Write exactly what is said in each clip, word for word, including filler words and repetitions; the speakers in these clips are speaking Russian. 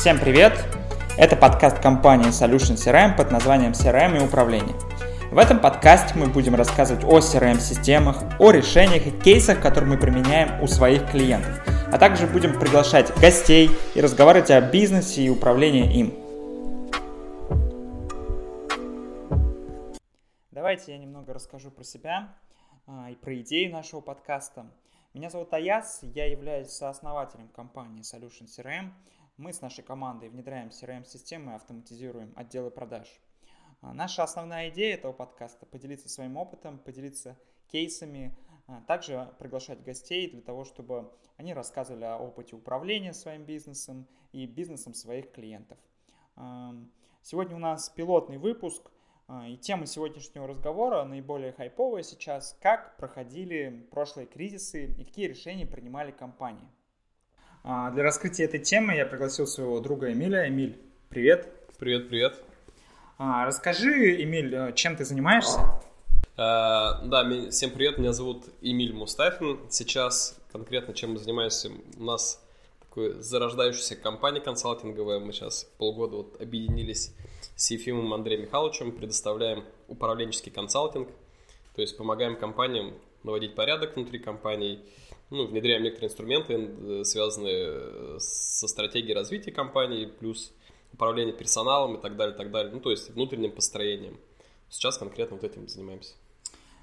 Всем привет! Это подкаст компании Solution си ар эм под названием си ар эм и управление. В этом подкасте мы будем рассказывать о си ар эм-системах, о решениях и кейсах, которые мы применяем у своих клиентов, а также будем приглашать гостей и разговаривать о бизнесе и управлении им. Давайте я немного расскажу про себя и про идеи нашего подкаста. Меня зовут Аяс, я являюсь сооснователем компании Solution си ар эм. Мы с нашей командой внедряем си ар эм-системы и автоматизируем отделы продаж. Наша основная идея этого подкаста – поделиться своим опытом, поделиться кейсами, также приглашать гостей для того, чтобы они рассказывали о опыте управления своим бизнесом и бизнесом своих клиентов. Сегодня у нас пилотный выпуск, и тема сегодняшнего разговора наиболее хайповая сейчас – как проходили прошлые кризисы и какие решения принимали компании. Для раскрытия этой темы я пригласил своего друга Эмиля. Эмиль, привет. Привет, привет. Расскажи, Эмиль, чем ты занимаешься? А, да, всем привет, меня зовут Эмиль Мустафин. Сейчас конкретно чем мы занимаемся, у нас такой зарождающаяся компания консалтинговая. Мы сейчас полгода вот объединились с Ефимом Андреем Михайловичем, предоставляем управленческий консалтинг, то есть помогаем компаниям наводить порядок внутри компаний, ну, внедряем некоторые инструменты, связанные со стратегией развития компании, плюс управление персоналом и так далее, так далее. Ну, то есть внутренним построением. Сейчас конкретно вот этим занимаемся.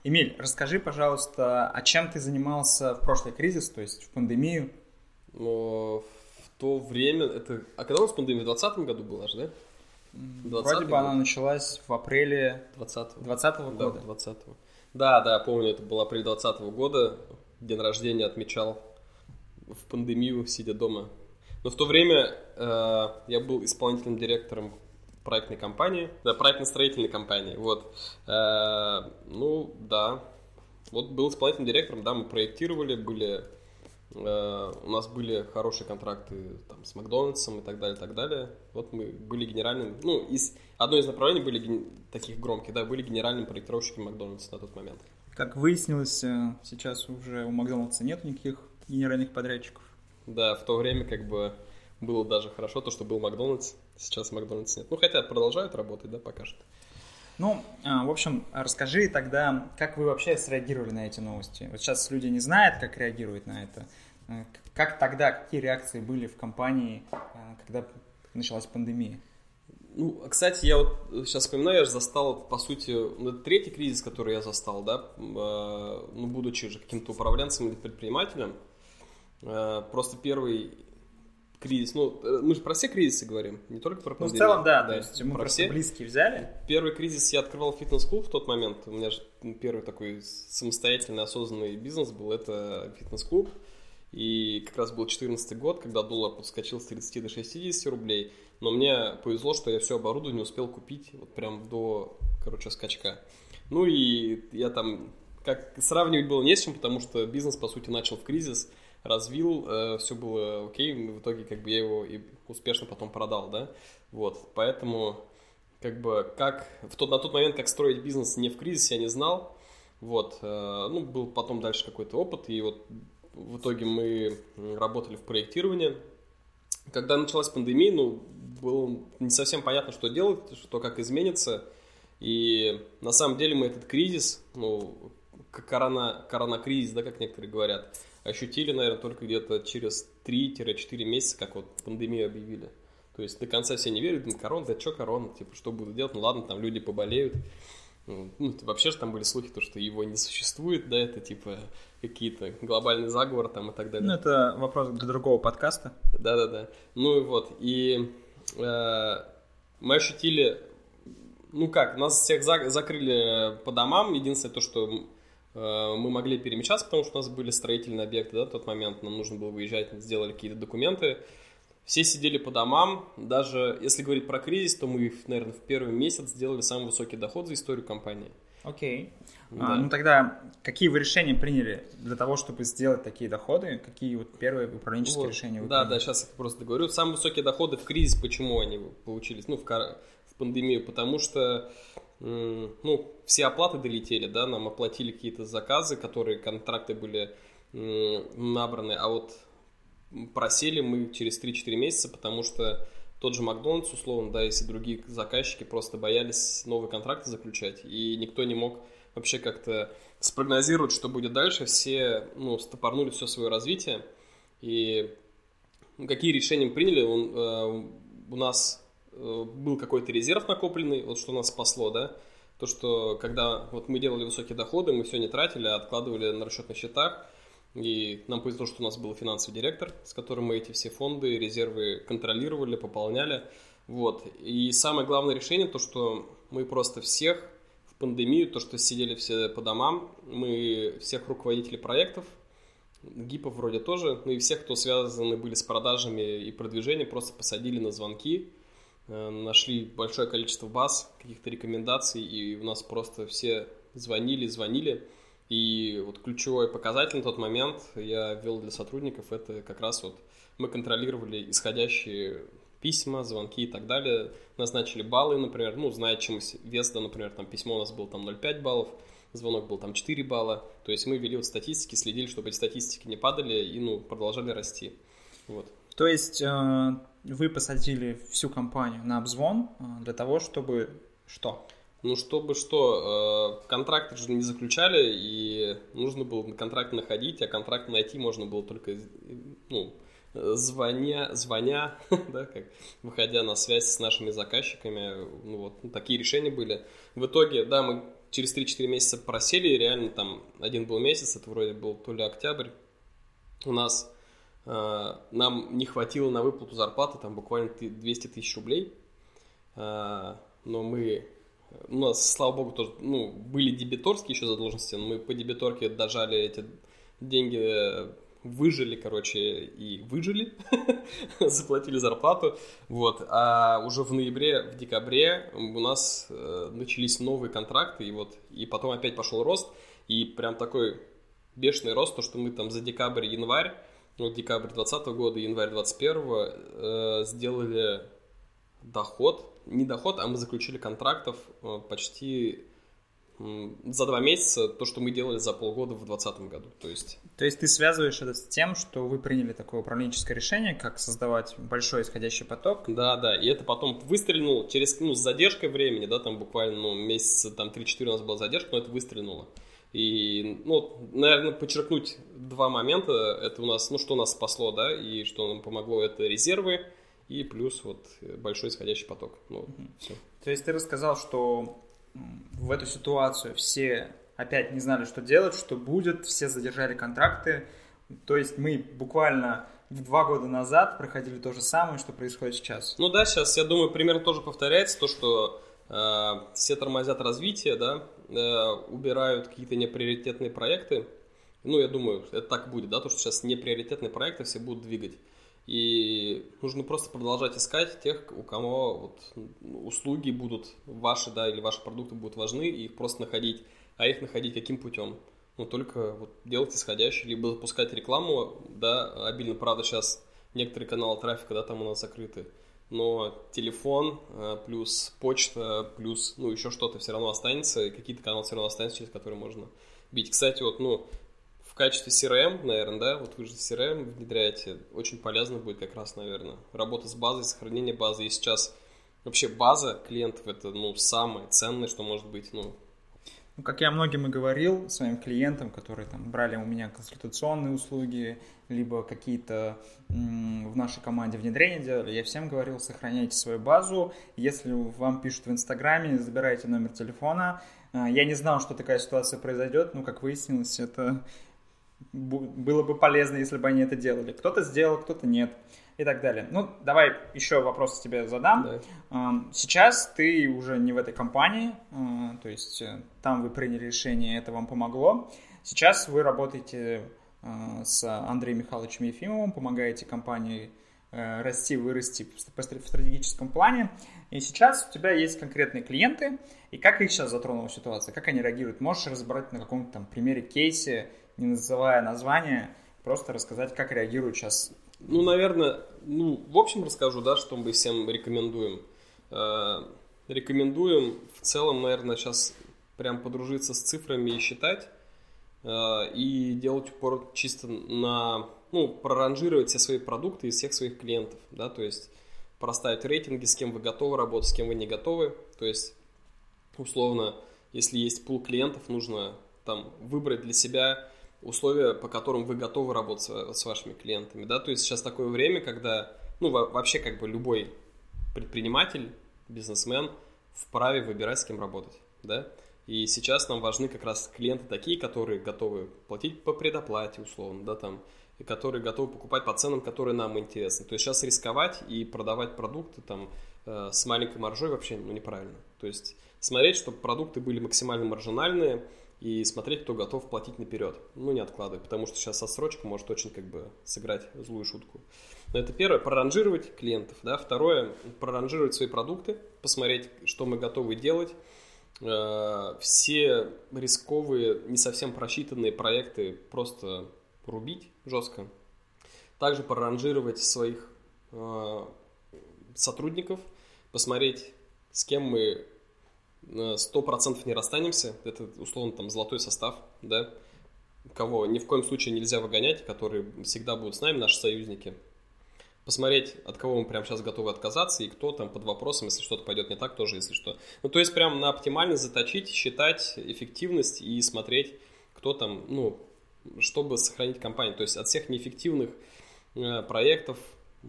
Эмиль, расскажи, пожалуйста, а чем ты занимался в прошлый кризис, то есть в пандемию? Но в то время... это а когда у нас пандемия? В двадцатом году была же, да? Вроде бы она началась в апреле двадцатого года. двадцатого. Да, да, помню, это был апрель двадцатого года. День рождения отмечал в пандемию, сидя дома. Но в то время э, я был исполнительным директором проектной компании, да, проектно-строительной компании, вот. Э, ну, да, вот был исполнительным директором, да, мы проектировали, были, э, у нас были хорошие контракты там, с Макдональдсом и так далее, так далее. Вот мы были генеральным, ну, из, одно из направлений были ген, таких громких, да, были генеральным проектировщиком Макдональдса на тот момент. Как выяснилось, сейчас уже у Макдональдса нет никаких генеральных подрядчиков. Да, в то время как бы было даже хорошо то, что был Макдональдс, сейчас Макдональдс нет. Ну, хотя продолжают работать, да, пока что. Ну, в общем, расскажи тогда, как вы вообще среагировали на эти новости? Вот сейчас люди не знают, как реагируют на это. Как тогда, какие реакции были в компании, когда началась пандемия? Ну, кстати, я вот сейчас вспоминаю, я же застал, по сути, ну, третий кризис, который я застал, да, ну, будучи уже каким-то управленцем или предпринимателем, просто первый кризис, ну, мы же про все кризисы говорим, не только про пандемию. Ну, в целом, да, да, то есть мы про просто все близкие взяли. Первый кризис, я открывал фитнес-клуб в тот момент, у меня же первый такой самостоятельный, осознанный бизнес был, это фитнес-клуб. И как раз был две тысячи четырнадцатый год, когда доллар подскочил с тридцати до шестидесяти рублей. Но мне повезло, что я все оборудование успел купить вот прям до, короче, скачка. Ну и я там, как сравнивать было не с чем, потому что бизнес, по сути, начал в кризис, развил, э, все было окей. В итоге как бы я его и успешно потом продал, да. Вот, поэтому как бы как, в тот, на тот момент, как строить бизнес не в кризис, я не знал. Вот, э, ну был потом дальше какой-то опыт, и вот... В итоге мы работали в проектировании. Когда началась пандемия, ну, было не совсем понятно, что делать, что как изменится. И на самом деле мы этот кризис, ну, корона, коронакризис, да, как некоторые говорят, ощутили, наверное, только где-то через три-четыре месяца, как вот пандемию объявили. То есть до конца все не верят, ну, корона, да что корона, типа, что будут делать, ну, ладно, там люди поболеют. Ну, вообще же там были слухи, то, что его не существует, да, это типа какие-то глобальные заговоры там и так далее. Ну, это вопрос для другого подкаста. Да-да-да. Ну и вот, и э, мы ощутили, ну как, нас всех за, закрыли по домам, единственное то, что э, мы могли перемещаться, потому что у нас были строительные объекты, да, в тот момент нам нужно было выезжать, сделали какие-то документы. Все сидели по домам, даже если говорить про кризис, то мы, наверное, в первый месяц сделали самый высокий доход за историю компании. Окей. Okay. Да. А, ну тогда какие вы решения приняли для того, чтобы сделать такие доходы? Какие вот первые управленческие вот, решения вы да, приняли? Да, да, сейчас я просто договорю. Самые высокие доходы в кризис, почему они получились, ну, в, кар... в пандемию, потому что, ну, все оплаты долетели, да, нам оплатили какие-то заказы, которые, контракты были набраны, а вот... просели мы через три-четыре месяца, потому что Тот же Макдональдс, условно, да, если другие заказчики просто боялись новые контракты заключать, и никто не мог вообще как-то спрогнозировать, что будет дальше, все, ну, стопорнули все свое развитие, и какие решения приняли, он, э, у нас э, был какой-то резерв накопленный, вот что нас спасло, да, то, что когда вот мы делали высокие доходы, мы все не тратили, а откладывали на расчетных счетах, и нам повезло, что у нас был финансовый директор, с которым мы эти все фонды, резервы контролировали, пополняли. Вот. И самое главное решение, то, что мы просто всех в пандемию, то, что сидели все по домам, мы всех руководителей проектов, гипов вроде тоже, ну и всех, кто связаны были с продажами и продвижением, просто посадили на звонки, нашли большое количество баз, каких-то рекомендаций, и у нас просто все звонили, звонили. И вот ключевой показатель на тот момент я ввел для сотрудников, это как раз вот мы контролировали исходящие письма, звонки и так далее, назначили баллы, например, ну, зная, чем вес, да, например, там письмо у нас было там ноль целых пять баллов, звонок был там четыре балла, то есть мы ввели вот статистики, следили, чтобы эти статистики не падали и, ну, продолжали расти, вот. То есть вы посадили всю компанию на обзвон для того, чтобы что? Ну, чтобы что, контракты же не заключали, и нужно было контракт находить, а контракт найти можно было только, ну, звоня, звоня да, как, выходя на связь с нашими заказчиками, ну, вот, ну, такие решения были. В итоге, да, мы через три-четыре месяца просели, и реально там один был месяц, это вроде был то ли октябрь, у нас, э, нам не хватило на выплату зарплаты, там буквально двести тысяч рублей, э, но мы... У нас, слава богу, тоже, ну, были дебиторские еще задолженности, но мы по дебиторке дожали эти деньги, выжили, короче, и выжили, заплатили зарплату, вот, а уже в ноябре, в декабре у нас э, начались новые контракты, и вот, и потом опять пошел рост, и прям такой бешеный рост, то, что мы там за декабрь, январь, ну, декабрь двадцатого года, январь двадцать первого э, сделали доход, не доход, а мы заключили контрактов почти за два месяца то, что мы делали за полгода в двадцатом году. То есть... то есть ты связываешь это с тем, что вы приняли такое управленческое решение, как создавать большой исходящий поток? Да, да, и это потом выстрелило через, ну, с задержкой времени, да, там буквально, ну, месяца там три-четыре у нас была задержка, но это выстрелило. И, ну, наверное, подчеркнуть два момента, это у нас, ну, что нас спасло, да, и что нам помогло, это резервы, и плюс вот большой исходящий поток. Ну, mm-hmm. все. То есть ты рассказал, что в эту ситуацию все опять не знали, что делать, что будет, все задержали контракты. То есть мы буквально два года назад проходили то же самое, что происходит сейчас. Ну да, сейчас, я думаю, примерно тоже повторяется то, что э, все тормозят развитие, да, э, убирают какие-то неприоритетные проекты. Ну, я думаю, это так будет, да, то, что сейчас неприоритетные проекты все будут двигать. И нужно просто продолжать искать тех, у кого вот услуги будут ваши, да, или ваши продукты будут важны, и их просто находить. А их находить каким путем? Ну, только вот делать исходящий, либо запускать рекламу, да, обильно, правда, сейчас некоторые каналы трафика, да, там у нас закрыты, но телефон плюс почта плюс, ну, еще что-то все равно останется, и какие-то каналы все равно останется, через которые можно бить. Кстати, вот, ну, в качестве си эр эм, наверное, да, вот вы же си эр эм внедряете, очень полезно будет как раз, наверное, работа с базой, сохранение базы, и сейчас вообще база клиентов, это, ну, самое ценное, что может быть, ну. Ну, как я многим и говорил, своим клиентам, которые там брали у меня консультационные услуги, либо какие-то м- в нашей команде внедрения делали, я всем говорил, сохраняйте свою базу, если вам пишут в Инстаграме, забирайте номер телефона. Я не знал, что такая ситуация произойдет, но, как выяснилось, это... было бы полезно, если бы они это делали. Кто-то сделал, кто-то нет, и так далее. Ну, давай еще вопрос тебе задам. Да. Сейчас ты уже не в этой компании, то есть там вы приняли решение, это вам помогло. Сейчас вы работаете с Андреем Михайловичем Ефимовым, помогаете компании расти, вырасти в стратегическом плане. И сейчас у тебя есть конкретные клиенты, и как их сейчас затронула ситуация, как они реагируют? Можешь разобрать на каком-то там примере, кейсе, не называя название, просто рассказать, как реагируют сейчас. Ну, наверное, ну, в общем расскажу, да, что мы всем рекомендуем. Э-э- рекомендуем в целом, наверное, сейчас прям подружиться с цифрами и считать, э- и делать упор чисто на, ну, проранжировать все свои продукты и всех своих клиентов, да, то есть проставить рейтинги, с кем вы готовы работать, с кем вы не готовы. То есть, условно, если есть пул клиентов, нужно там выбрать для себя условия, по которым вы готовы работать с вашими клиентами. Да? То есть сейчас такое время, когда, ну, вообще как бы любой предприниматель, бизнесмен вправе выбирать, с кем работать. Да? И сейчас нам важны как раз клиенты такие, которые готовы платить по предоплате, условно, да, там, и которые готовы покупать по ценам, которые нам интересны. То есть сейчас рисковать и продавать продукты там, э, с маленькой маржой вообще ну, неправильно. То есть смотреть, чтобы продукты были максимально маржинальные, и смотреть, кто готов платить наперед. Ну, не откладывай, потому что сейчас отсрочка может очень как бы сыграть злую шутку. Но это первое, проранжировать клиентов. Да? Второе, проранжировать свои продукты, посмотреть, что мы готовы делать. Все рисковые, не совсем просчитанные проекты просто рубить жестко. Также проранжировать своих сотрудников, посмотреть, с кем мы сто процентов не расстанемся. Это, условно, там, золотой состав, да? Кого ни в коем случае нельзя выгонять, которые всегда будут с нами, наши союзники. Посмотреть, от кого мы прямо сейчас готовы отказаться, и кто там под вопросом, если что-то пойдет не так, тоже, если что. Ну, то есть, прям на оптимальность заточить, считать эффективность и смотреть, кто там, ну, чтобы сохранить компанию. То есть, от всех неэффективных э, проектов,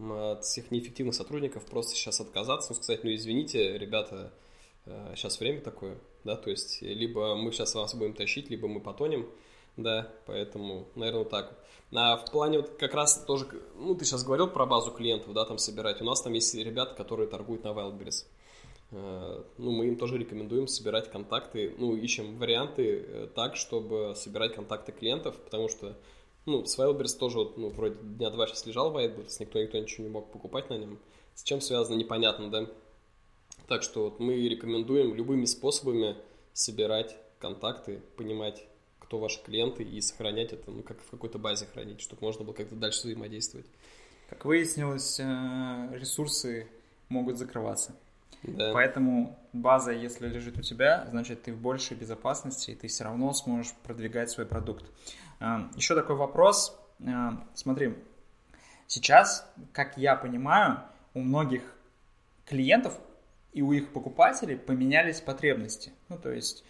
от всех неэффективных сотрудников просто сейчас отказаться, ну, сказать, ну, извините, ребята, э, сейчас время такое, да, то есть, либо мы сейчас вас будем тащить, либо мы потонем. Да, поэтому, наверное, так. А в плане вот как раз тоже, ну, ты сейчас говорил про базу клиентов, да, там собирать. У нас там есть ребята, которые торгуют на Wildberries. Ну, мы им тоже рекомендуем собирать контакты, ну, ищем варианты так, чтобы собирать контакты клиентов, потому что, ну, с Wildberries тоже, ну, вроде дня два сейчас лежал Wildberries, никто, никто ничего не мог покупать на нем. С чем связано, непонятно, да. Так что вот мы рекомендуем любыми способами собирать контакты, понимать, кто ваши клиенты, и сохранять это, ну, как в какой-то базе хранить, чтобы можно было как-то дальше взаимодействовать. Как выяснилось, ресурсы могут закрываться. Да. Поэтому база, если лежит у тебя, значит, ты в большей безопасности, и ты все равно сможешь продвигать свой продукт. Еще такой вопрос. Смотри, сейчас, как я понимаю, у многих клиентов и у их покупателей поменялись потребности. Ну, то есть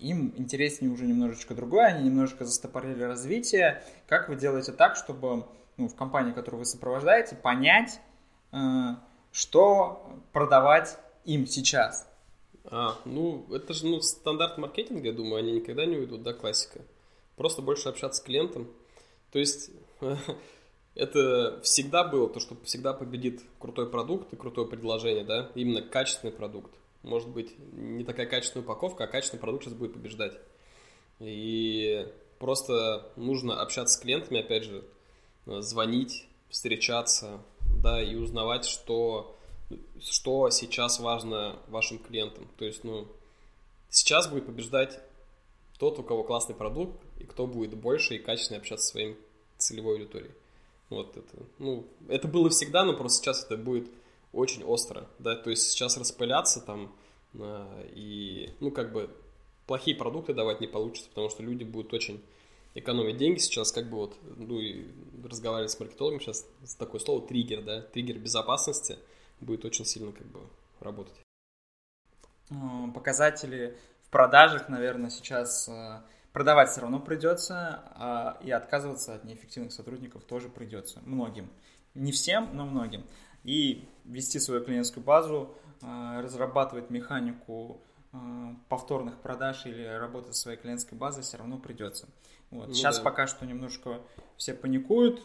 им интереснее уже немножечко другое, они немножечко застопорили развитие. Как вы делаете так, чтобы, ну, в компании, которую вы сопровождаете, понять, э, что продавать им сейчас? А, ну, это же ну, стандарт маркетинга, я думаю, они никогда не уйдут, да, классика. Просто больше общаться с клиентом. То есть это всегда было то, что всегда победит крутой продукт и крутое предложение, да, именно качественный продукт. Может быть, не такая качественная упаковка, а качественный продукт сейчас будет побеждать. И просто нужно общаться с клиентами, опять же, звонить, встречаться, да, и узнавать, что, что сейчас важно вашим клиентам. То есть, ну, сейчас будет побеждать тот, у кого классный продукт, и кто будет больше и качественно общаться со своей целевой аудиторией. Вот это. Ну, это было всегда, но просто сейчас это будет очень остро, да, то есть сейчас распыляться там э, и, ну, как бы плохие продукты давать не получится, потому что люди будут очень экономить деньги сейчас, как бы вот, ну, и разговаривали с маркетологом сейчас, такое слово триггер, да, триггер безопасности будет очень сильно, как бы, работать. Показатели в продажах, наверное, сейчас продавать все равно придется, а и отказываться от неэффективных сотрудников тоже придется многим, не всем, но многим. И вести свою клиентскую базу, разрабатывать механику повторных продаж или работать со своей клиентской базой все равно придется. Вот. Ну, сейчас да. Пока что немножко все паникуют,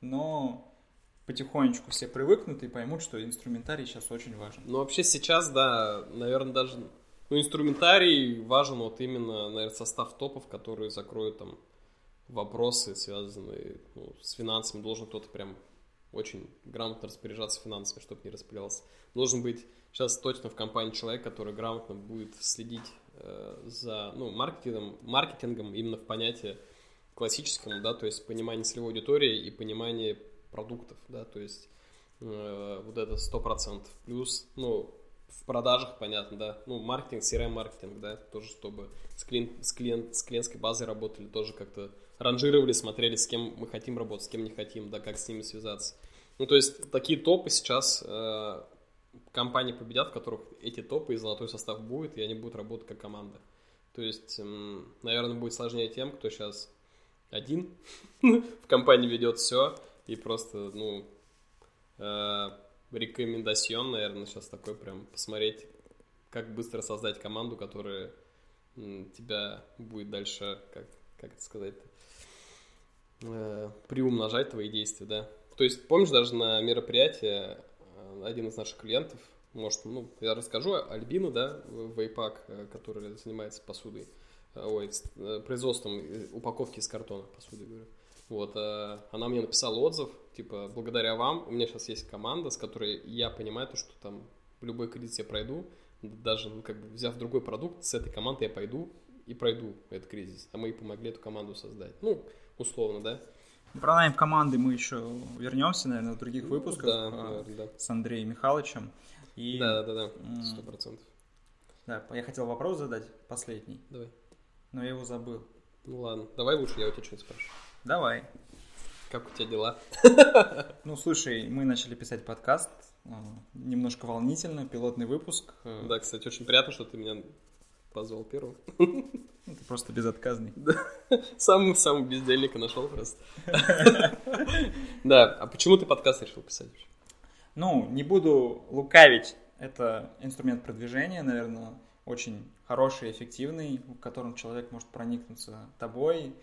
но потихонечку все привыкнут и поймут, что инструментарий сейчас очень важен. Ну, вообще сейчас, да, наверное, даже ну, инструментарий важен вот именно, наверное, состав топов, которые закроют там вопросы, связанные ну, с финансами. Должен кто-то прям очень грамотно распоряжаться финансами, чтобы не распылялся. Должен быть сейчас точно в компании человек, который грамотно будет следить э, за ну, маркетингом, маркетингом именно в понятии классическом, да, то есть понимание целевой аудитории и понимание продуктов, да, то есть э, вот это сто процентов. Плюс, ну, в продажах, понятно, да, ну, маркетинг, си ар эм-маркетинг, да, тоже, чтобы с, клиент, с, клиент, с клиентской базой работали, тоже как-то ранжировали, смотрели, с кем мы хотим работать, с кем не хотим, да, как с ними связаться. Ну, то есть такие топы сейчас э, компании победят, в которых эти топы и золотой состав будет, и они будут работать как команда. То есть, э, наверное, будет сложнее тем, кто сейчас один в компании ведет все, и просто, ну, э, рекомендацион, наверное, сейчас такой прям посмотреть, как быстро создать команду, которая э, тебя будет дальше, как, как это сказать-то, э, приумножать твои действия, да. То есть, помнишь, даже на мероприятии один из наших клиентов, может, ну, я расскажу, Альбина, да, Вайпак, которая занимается посудой, ой, производством упаковки из картона, посуды, говорю. Вот, она мне написала отзыв, типа, благодаря вам у меня сейчас есть команда, с которой я понимаю, что там любой кризис я пройду, даже, ну, как бы, взяв другой продукт, с этой командой я пойду и пройду этот кризис, а мы и помогли эту команду создать, ну, условно, да. Про найм команды мы еще вернемся, наверное, в других выпусках, да, а, да, да, с Андреем Михайловичем. И, да, да, да, сто процентов. Да, я хотел вопрос задать, последний. Давай. Но я его забыл. Ну ладно, давай лучше я у тебя что-нибудь спрашиваю. Давай. Как у тебя дела? Ну, слушай, мы начали писать подкаст, немножко волнительно, пилотный выпуск. Да, кстати, очень приятно, что ты меня позвал первым. Ты просто безотказный. Сам-сам бездельника нашел просто. Да, а почему ты подкаст решил писать? Ну, не буду лукавить. Это инструмент продвижения, наверное, очень хороший, эффективный, в котором человек может проникнуться тобой,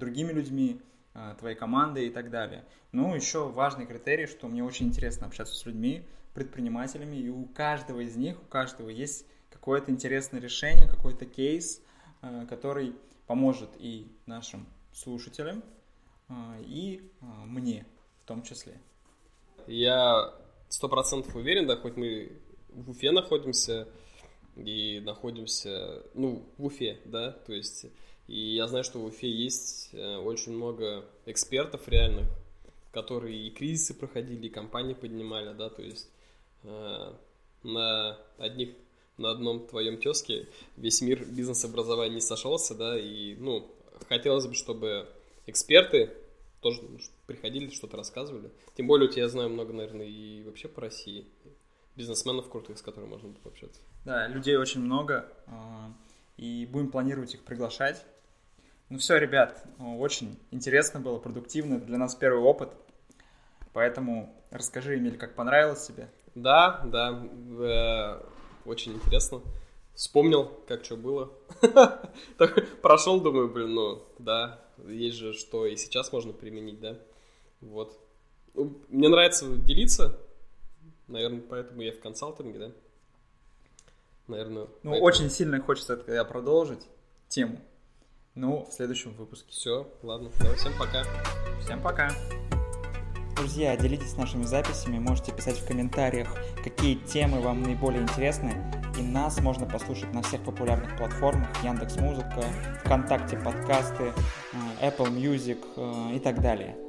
другими людьми, твоей командой и так далее. Ну, еще важный критерий, что мне очень интересно общаться с людьми, предпринимателями, и у каждого из них, у каждого есть какое-то интересное решение, какой-то кейс, который поможет и нашим слушателям, и мне в том числе. Я сто процентов уверен, да, хоть мы в Уфе находимся и находимся, ну, в Уфе, да, то есть, и я знаю, что в Уфе есть очень много экспертов реальных, которые и кризисы проходили, и компании поднимали, да, то есть на одних на одном твоем тезке весь мир бизнес-образования не сошелся, да, и, ну, хотелось бы, чтобы эксперты тоже приходили, что-то рассказывали. Тем более, у тебя, я знаю, много, наверное, и вообще по России бизнесменов крутых, с которыми можно будет пообщаться. Да, людей очень много, и будем планировать их приглашать. Ну все, ребят, очень интересно было, продуктивно, для нас первый опыт, поэтому расскажи, Эмиль, как понравилось тебе? Да, да, очень интересно. Вспомнил, как что было. Так, прошел, думаю, блин, ну, да, есть же, что и сейчас можно применить, да. Вот. Мне нравится делиться, наверное, поэтому я в консалтинге, да. Наверное. Ну, поэтому... очень сильно хочется это продолжить тему. Ну, в следующем выпуске. Все, ладно. Давай, всем пока. Всем пока. Друзья, делитесь нашими записями, можете писать в комментариях, какие темы вам наиболее интересны. И нас можно послушать на всех популярных платформах: Яндекс.Музыка, ВКонтакте подкасты, Apple Music и так далее.